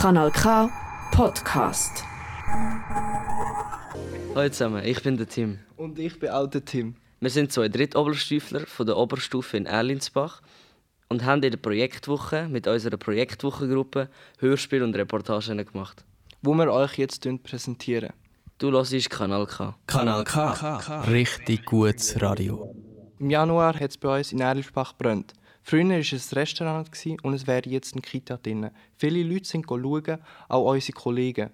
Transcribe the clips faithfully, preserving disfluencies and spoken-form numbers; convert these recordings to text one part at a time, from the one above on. Kanal K Podcast. Hallo zusammen, ich bin der Tim. Und ich bin auch der Tim. Wir sind zwei Drittoberstufler von der Oberstufe in Erlinsbach und haben in der Projektwoche mit unserer Projektwochengruppe Hörspiele und Reportagen gemacht, wo wir euch jetzt präsentieren. Du hörst Kanal K. Kanal K. Kanal K. Richtig gutes Radio. Im Januar hat es bei uns in Erlinsbach gebrannt. Früher war es ein Restaurant und es wäre jetzt eine Kita drin. Viele Leute sind schauen, auch unsere Kollegen.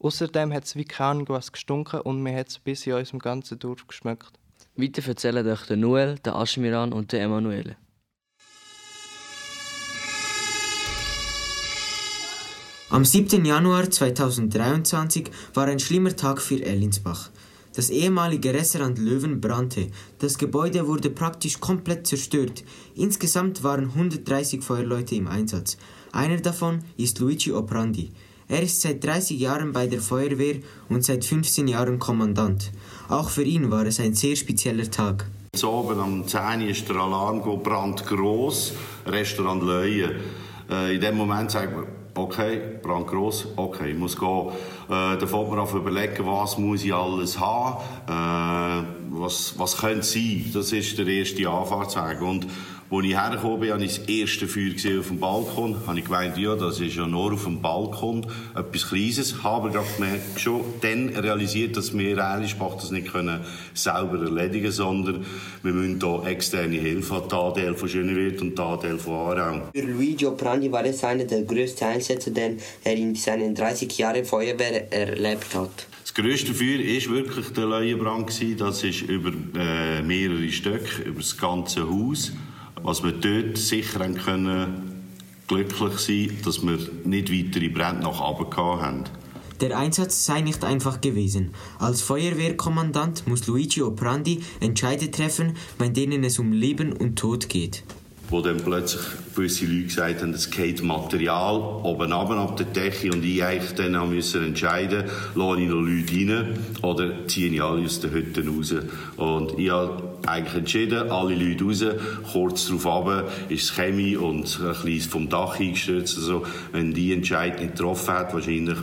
Außerdem hat es wie keine Ahnung was gestunken und man hat es bis in unserem ganzen Dorf geschmeckt. Weiter erzählen euch der Noel, der Aschmiran und der Emanuele. Am siebten Januar zweitausenddreiundzwanzig war ein schlimmer Tag für Erlinsbach. Das ehemalige Restaurant Löwen brannte. Das Gebäude wurde praktisch komplett zerstört. Insgesamt waren hundertdreißig Feuerleute im Einsatz. Einer davon ist Luigi Oprandi. Er ist seit dreißig Jahren bei der Feuerwehr und seit fünfzehn Jahren Kommandant. Auch für ihn war es ein sehr spezieller Tag. Zu oben am zehn Uhr ist der Alarm gegangen, Brand gross, Restaurant Löwen. Äh, in dem Moment sagt man, okay, brandgross, okay, ich muss gehen. Äh, da fängt man an zu überlegen, was muss ich alles haben, äh, was, was könnte es sein. Das ist der erste Anfahrtsweg. Und als ich hergekommen bin, habe ich das erste Feuer gesehen auf dem Balkon. Da habe ich gemeint, ja, das ist ja nur auf dem Balkon etwas Kleines. Habe aber schon dann realisiert, dass wir Erlinsbach das nicht können selber erledigen können, sondern wir müssen hier externe Hilfe haben, da Teil von Schönewirth und da Teil von Aarau. Für Luigi Oprandi war es einer der grössten Einsätze, den er in seinen dreißig Jahren Feuerwehr erlebt hat. Das grösste Feuer war wirklich der Leuenbrand. Das ist über äh, mehrere Stöcke, über das ganze Haus. Was wir dort sicher haben können, glücklich sein, dass wir nicht weitere Brände nach oben gehabt haben. Der Einsatz sei nicht einfach gewesen. Als Feuerwehrkommandant muss Luigi Oprandi Entscheide treffen, bei denen es um Leben und Tod geht. Wo dann plötzlich gewisse Leute gesagt haben, es geht Material oben runter ab der Decke und ich eigentlich dann müssen entscheiden, lasse ich noch Leute rein oder ziehe ich alle aus den Hütten raus. Und ich habe eigentlich entschieden, alle Leute raus, kurz darauf runter ist das Chemie und ein kleines vom Dach eingestürzt. Also, wenn die Entscheidung nicht getroffen hat, wahrscheinlich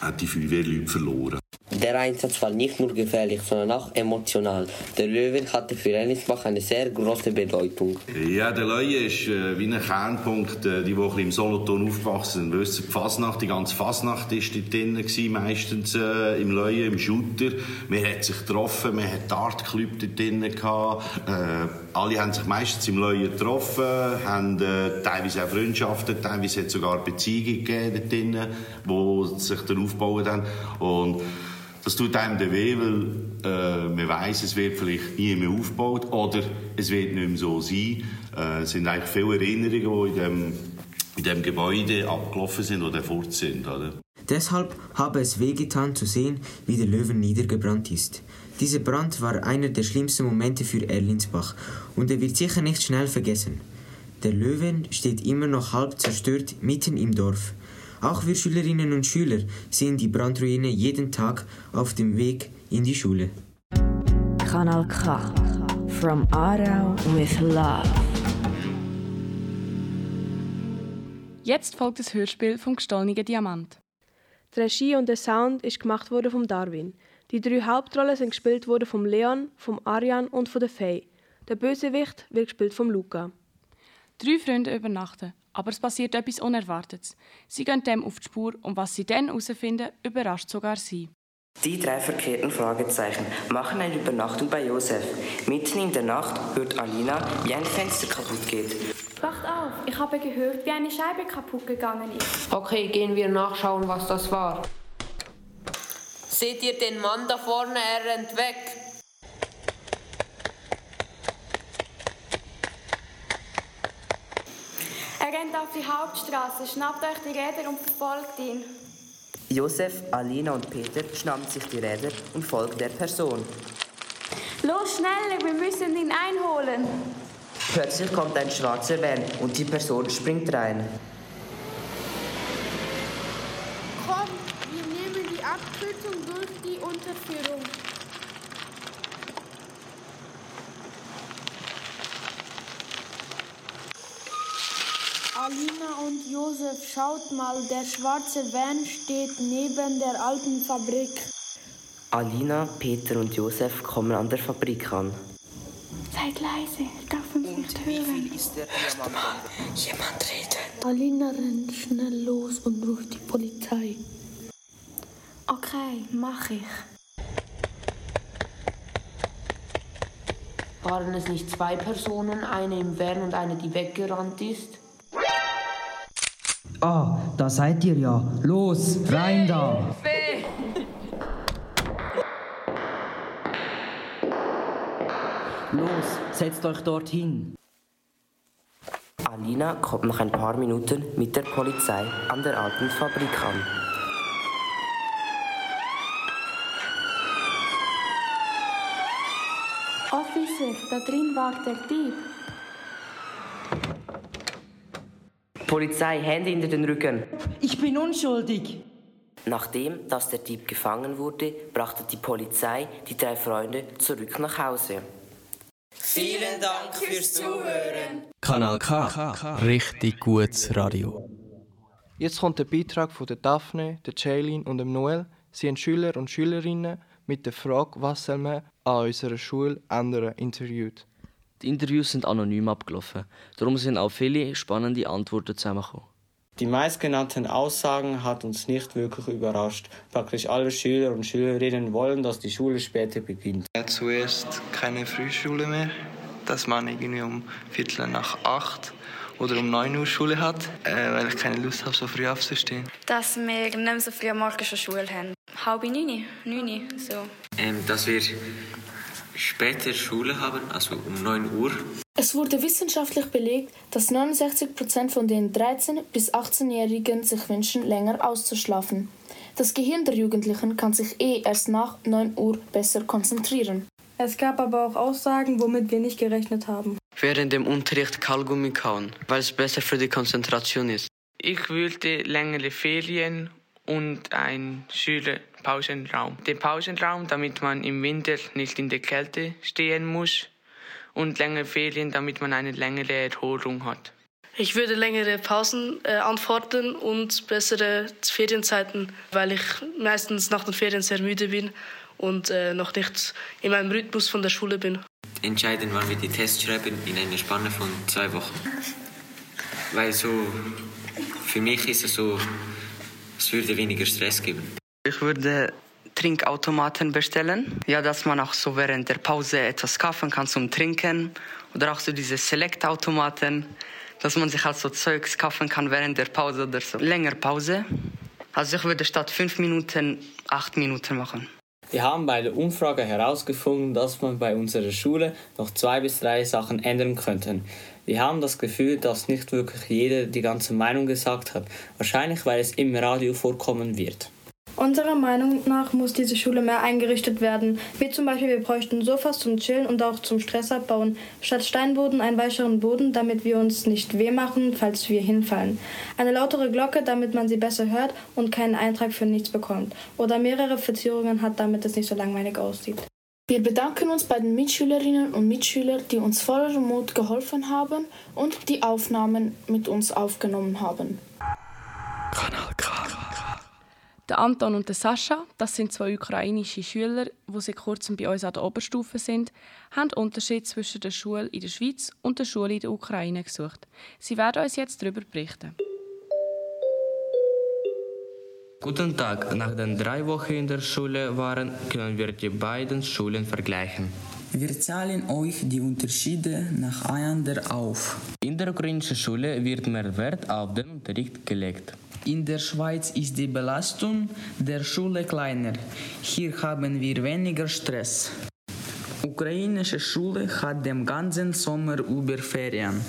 hat die Feuerwehr Leute verloren. Der Einsatz war nicht nur gefährlich, sondern auch emotional. Der Löwe hatte für Erlinsbach eine sehr große Bedeutung. Ja, der Löwe ist äh, wie ein Kernpunkt. Äh, die, die im Solothurn aufgewachsen sind, wissen, die Fasnacht, die ganze Fasnacht war dort drin, gewesen, meistens äh, im Löwe, im Shooter. Man hat sich getroffen, man hat Dartclub dort drin gehabt. Äh, alle haben sich meistens im Löwe getroffen, haben äh, teilweise auch Freundschaften, teilweise hat sogar Beziehungen gegeben dort drin, die sich dann aufgebaut haben. Und das tut einem dann weh, weil äh, man weiss, es wird vielleicht nie mehr aufgebaut oder es wird nicht mehr so sein. Äh, es sind eigentlich viele Erinnerungen, die in dem, in dem Gebäude abgelaufen sind oder fort sind. Oder? Deshalb habe es wehgetan zu sehen, wie der Löwen niedergebrannt ist. Dieser Brand war einer der schlimmsten Momente für Erlinsbach und er wird sicher nicht schnell vergessen. Der Löwen steht immer noch halb zerstört mitten im Dorf. Auch wir Schülerinnen und Schüler sehen die Brandruine jeden Tag auf dem Weg in die Schule. Kanal K. From Aarau with Love. Jetzt folgt das Hörspiel vom gestohlenen Diamant. Die Regie und der Sound ist gemacht worden vom Darwin. Die drei Hauptrollen sind gespielt worden vom Leon, vom Arian und von der Faye. Der Bösewicht wird gespielt vom Luca. Drei Freunde übernachten. Aber es passiert etwas Unerwartetes. Sie gehen dem auf die Spur und was sie dann herausfinden, überrascht sogar sie. Die drei verkehrten Fragezeichen machen eine Übernachtung bei Josef. Mitten in der Nacht hört Alina, wie ein Fenster kaputt geht. Wacht auf, ich habe gehört, wie eine Scheibe kaputt gegangen ist. Okay, gehen wir nachschauen, was das war. Seht ihr den Mann da vorne? Er rennt weg. Er rennt auf die Hauptstraße, schnappt euch die Räder und verfolgt ihn. Josef, Alina und Peter schnappen sich die Räder und folgen der Person. Los, schneller, wir müssen ihn einholen. Plötzlich kommt ein schwarzer Van und die Person springt rein. Komm, wir nehmen die Abkürzung durch die Unterführung. Alina und Josef, schaut mal, der schwarze Van steht neben der alten Fabrik. Alina, Peter und Josef kommen an der Fabrik an. Seid leise, ich darf uns nicht hören. Hört mal, jemand redet. Alina rennt schnell los und ruft die Polizei. Okay, mach ich. Waren es nicht zwei Personen, eine im Van und eine, die weggerannt ist? Ah, da seid ihr ja. Los, rein da! Fee. Los, setzt euch dorthin. Alina kommt nach ein paar Minuten mit der Polizei an der alten Fabrik an. Officer, da drin war der Dieb. Polizei, Hände hinter den Rücken. Ich bin unschuldig. Nachdem, dass der Dieb gefangen wurde, brachte die Polizei die drei Freunde zurück nach Hause. Vielen Dank fürs Zuhören. Kanal K, richtig gutes Radio. Jetzt kommt der Beitrag von der Daphne, der Jaylin und dem Noel. Sie sind Schüler und Schülerinnen mit der Frage, was soll man an unserer Schule ändern, interviewt. Die Interviews sind anonym abgelaufen, darum sind auch viele spannende Antworten zusammengekommen. Die meistgenannten Aussagen hat uns nicht wirklich überrascht. Praktisch alle Schüler und Schülerinnen wollen, dass die Schule später beginnt. Ja, zuerst keine Frühschule mehr, dass man irgendwie um Viertel nach acht oder um neun Uhr Schule hat, äh, weil ich keine Lust habe, so früh aufzustehen. Dass wir nicht mehr so früh am Morgen schon Schule haben. Halb neun, neun, so. Ähm, dass wir später Schule haben, also um neun Uhr. Es wurde wissenschaftlich belegt, dass neunundsechzig Prozent von den dreizehn- bis achtzehnjährigen sich wünschen, länger auszuschlafen. Das Gehirn der Jugendlichen kann sich eh erst nach neun Uhr besser konzentrieren. Es gab aber auch Aussagen, womit wir nicht gerechnet haben. Während dem Unterricht Kaugummi kauen, weil es besser für die Konzentration ist. Ich wollte längere Ferien und einen Schülerpausenraum. Den Pausenraum, damit man im Winter nicht in der Kälte stehen muss. Und längere Ferien, damit man eine längere Erholung hat. Ich würde längere Pausen äh, anfordern und bessere Ferienzeiten, weil ich meistens nach den Ferien sehr müde bin und äh, noch nicht in meinem Rhythmus von der Schule bin. Entscheidend waren wir die Tests schreiben in einer Spanne von zwei Wochen. Weil so, für mich ist es so, es würde weniger Stress geben. Ich würde Trinkautomaten bestellen. Ja, dass man auch so während der Pause etwas kaufen kann zum Trinken. Oder auch so diese Select-Automaten, dass man sich halt so Zeugs kaufen kann während der Pause oder so. Länger Pause. Also ich würde statt fünf Minuten acht Minuten machen. Wir haben bei der Umfrage herausgefunden, dass man bei unserer Schule noch zwei bis drei Sachen ändern könnte. Wir haben das Gefühl, dass nicht wirklich jeder die ganze Meinung gesagt hat. Wahrscheinlich, weil es im Radio vorkommen wird. Unserer Meinung nach muss diese Schule mehr eingerichtet werden. Wie zum Beispiel, wir bräuchten Sofas zum Chillen und auch zum Stress abbauen. Statt Steinboden einen weicheren Boden, damit wir uns nicht weh machen, falls wir hinfallen. Eine lautere Glocke, damit man sie besser hört und keinen Eintrag für nichts bekommt. Oder mehrere Verzierungen hat, damit es nicht so langweilig aussieht. Wir bedanken uns bei den Mitschülerinnen und Mitschülern, die uns voller Mut geholfen haben und die Aufnahmen mit uns aufgenommen haben. Kanal K. Der Anton und der Sascha, das sind zwei ukrainische Schüler, die seit kurzem bei uns an der Oberstufe sind, haben Unterschiede zwischen der Schule in der Schweiz und der Schule in der Ukraine gesucht. Sie werden uns jetzt darüber berichten. Guten Tag. Nach den drei Wochen in der Schule waren, können wir die beiden Schulen vergleichen. Wir zahlen euch die Unterschiede nacheinander auf. In der ukrainischen Schule wird mehr Wert auf den Unterricht gelegt. In der Schweiz ist die Belastung der Schule kleiner. Hier haben wir weniger Stress. Ukrainische Schule hat den ganzen Sommer über Ferien.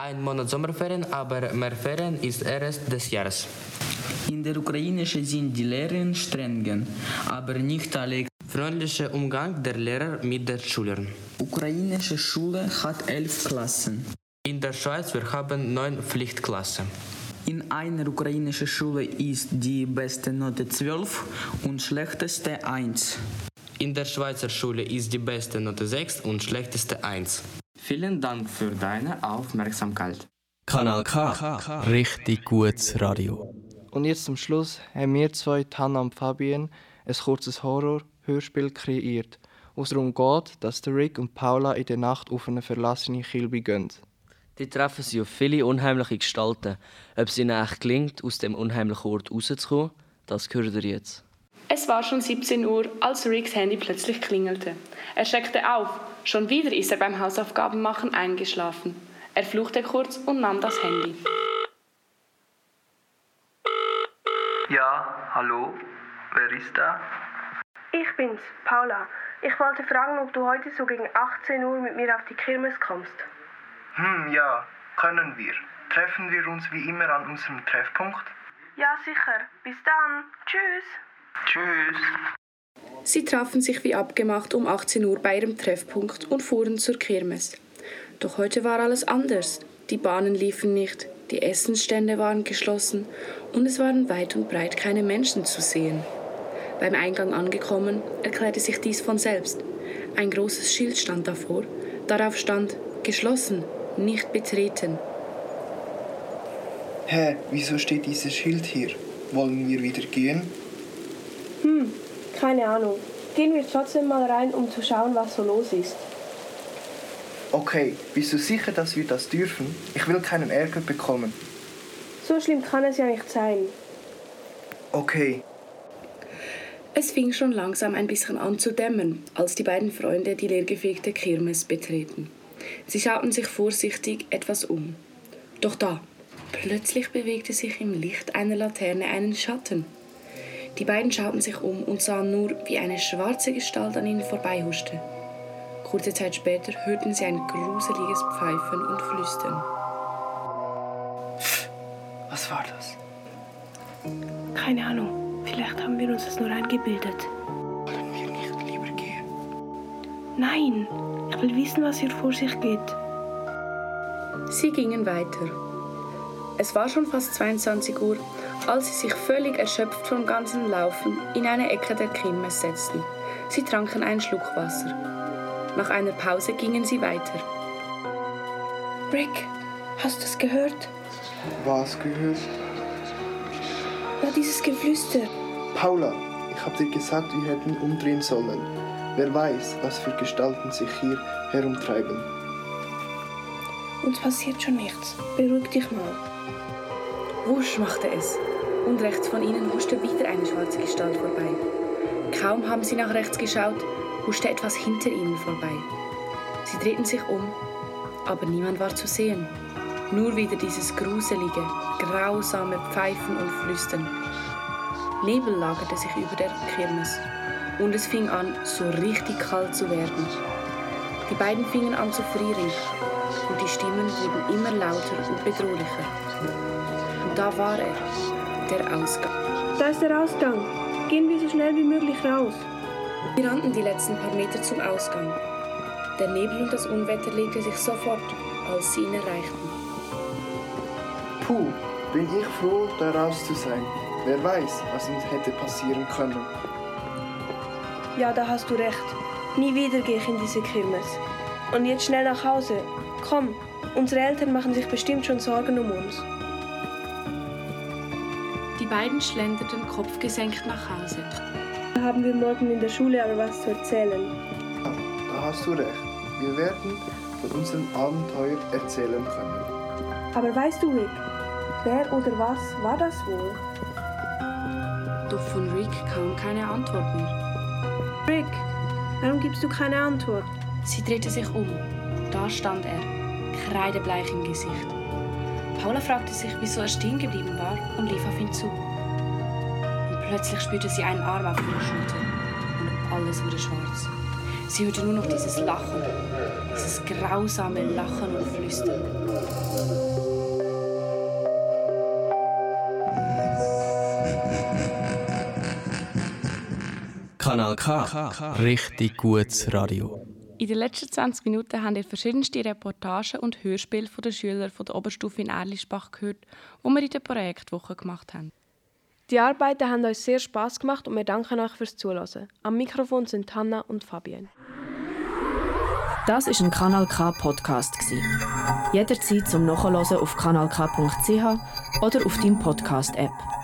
Ein Monat Sommerferien, aber mehr Ferien ist erst des Jahres. In der ukrainischen sind die Lehrer streng, aber nicht alle. Freundlicher Umgang der Lehrer mit den Schülern. Ukrainische Schule hat elf Klassen. In der Schweiz wir haben neun Pflichtklassen. In einer ukrainischen Schule ist die beste Note zwölf und schlechteste eins. In der Schweizer Schule ist die beste Note sechs und schlechteste eins. Vielen Dank für deine Aufmerksamkeit. Kanal K. Richtig gutes Radio. Und jetzt zum Schluss haben wir zwei, Hannah und Fabienne, ein kurzes Horror-Hörspiel kreiert, wo es darum geht, dass Rick und Paula in der Nacht auf eine verlassene Kilbe gehen. Dort treffen sie auf viele unheimliche Gestalten. Ob es ihnen echt gelingt, aus dem unheimlichen Ort rauszukommen, das hört ihr jetzt. Es war schon siebzehn Uhr, als Ricks Handy plötzlich klingelte. Er schreckte auf. Schon wieder ist er beim Hausaufgabenmachen eingeschlafen. Er fluchte kurz und nahm das Handy. Ja, hallo, wer ist da? Ich bin's, Paula. Ich wollte fragen, ob du heute so gegen achtzehn Uhr mit mir auf die Kirmes kommst. Hm, ja, können wir. Treffen wir uns wie immer an unserem Treffpunkt? Ja, sicher. Bis dann. Tschüss. Tschüss. Sie trafen sich wie abgemacht um achtzehn Uhr bei ihrem Treffpunkt und fuhren zur Kirmes. Doch heute war alles anders. Die Bahnen liefen nicht, die Essensstände waren geschlossen und es waren weit und breit keine Menschen zu sehen. Beim Eingang angekommen, erklärte sich dies von selbst. Ein großes Schild stand davor. Darauf stand: geschlossen, nicht betreten. Hä, wieso steht dieses Schild hier? Wollen wir wieder gehen? Hm, keine Ahnung. Gehen wir trotzdem mal rein, um zu schauen, was so los ist. Okay, bist du sicher, dass wir das dürfen? Ich will keinen Ärger bekommen. So schlimm kann es ja nicht sein. Okay. Es fing schon langsam ein bisschen an zu dämmern, als die beiden Freunde die leergefegte Kirmes betreten. Sie schauten sich vorsichtig etwas um. Doch da, plötzlich bewegte sich im Licht einer Laterne einen Schatten. Die beiden schauten sich um und sahen nur, wie eine schwarze Gestalt an ihnen vorbeihuschte. Kurze Zeit später hörten sie ein gruseliges Pfeifen und Flüstern. Was war das? Keine Ahnung. Vielleicht haben wir uns das nur eingebildet. Wollen wir nicht lieber gehen? Nein, ich will wissen, was hier vor sich geht. Sie gingen weiter. Es war schon fast zweiundzwanzig Uhr, als sie sich völlig erschöpft vom ganzen Laufen in eine Ecke der Kirmes setzten. Sie tranken einen Schluck Wasser. Nach einer Pause gingen sie weiter. Rick, hast du das gehört? Was gehört? Ja, dieses Geflüster. Paula, ich habe dir gesagt, wir hätten umdrehen sollen. Wer weiß, was für Gestalten sich hier herumtreiben. Uns passiert schon nichts. Beruhig dich mal. Wusch machte es. Und rechts von ihnen huschte wieder eine schwarze Gestalt vorbei. Kaum haben sie nach rechts geschaut, huschte etwas hinter ihnen vorbei. Sie drehten sich um, aber niemand war zu sehen. Nur wieder dieses gruselige, grausame Pfeifen und Flüstern. Nebel lagerte sich über der Kirmes und es fing an, so richtig kalt zu werden. Die beiden fingen an zu frieren und die Stimmen wurden immer lauter und bedrohlicher. Und da war er, der Ausgang. Da ist der Ausgang. Gehen wir so schnell wie möglich raus. Wir rannten die letzten paar Meter zum Ausgang. Der Nebel und das Unwetter legte sich sofort, als sie ihn erreichten. Puh, bin ich froh, da raus zu sein. Wer weiß, was uns hätte passieren können. Ja, da hast du recht. Nie wieder gehe ich in diese Kirmes. Und jetzt schnell nach Hause. Komm, unsere Eltern machen sich bestimmt schon Sorgen um uns. Die beiden schlenderten kopfgesenkt nach Hause. Haben wir morgen in der Schule aber was zu erzählen. Ja, da hast du recht. Wir werden von unserem Abenteuer erzählen können. Aber weißt du, Rick, wer oder was war das wohl? Doch von Rick kam keine Antwort mehr. Rick, warum gibst du keine Antwort? Sie drehte sich um. Da stand er, kreidebleich im Gesicht. Paula fragte sich, wieso er stehen geblieben war und lief auf ihn zu. Plötzlich spürte sie einen Arm auf ihrer Schulter und alles wurde schwarz. Sie hörte nur noch dieses Lachen, dieses grausame Lachen und Flüstern. Kanal K. Richtig gutes Radio. In den letzten zwanzig Minuten haben wir verschiedenste Reportagen und Hörspiele der Schüler von der Oberstufe in Erlinsbach gehört, die wir in der Projektwoche gemacht haben. Die Arbeiten haben uns sehr Spass gemacht und wir danken euch fürs Zuhören. Am Mikrofon sind Hannah und Fabienne. Das war ein Kanal K Podcast. Jederzeit zum Nachhören auf kanal k punkt c h oder auf deinem Podcast-App.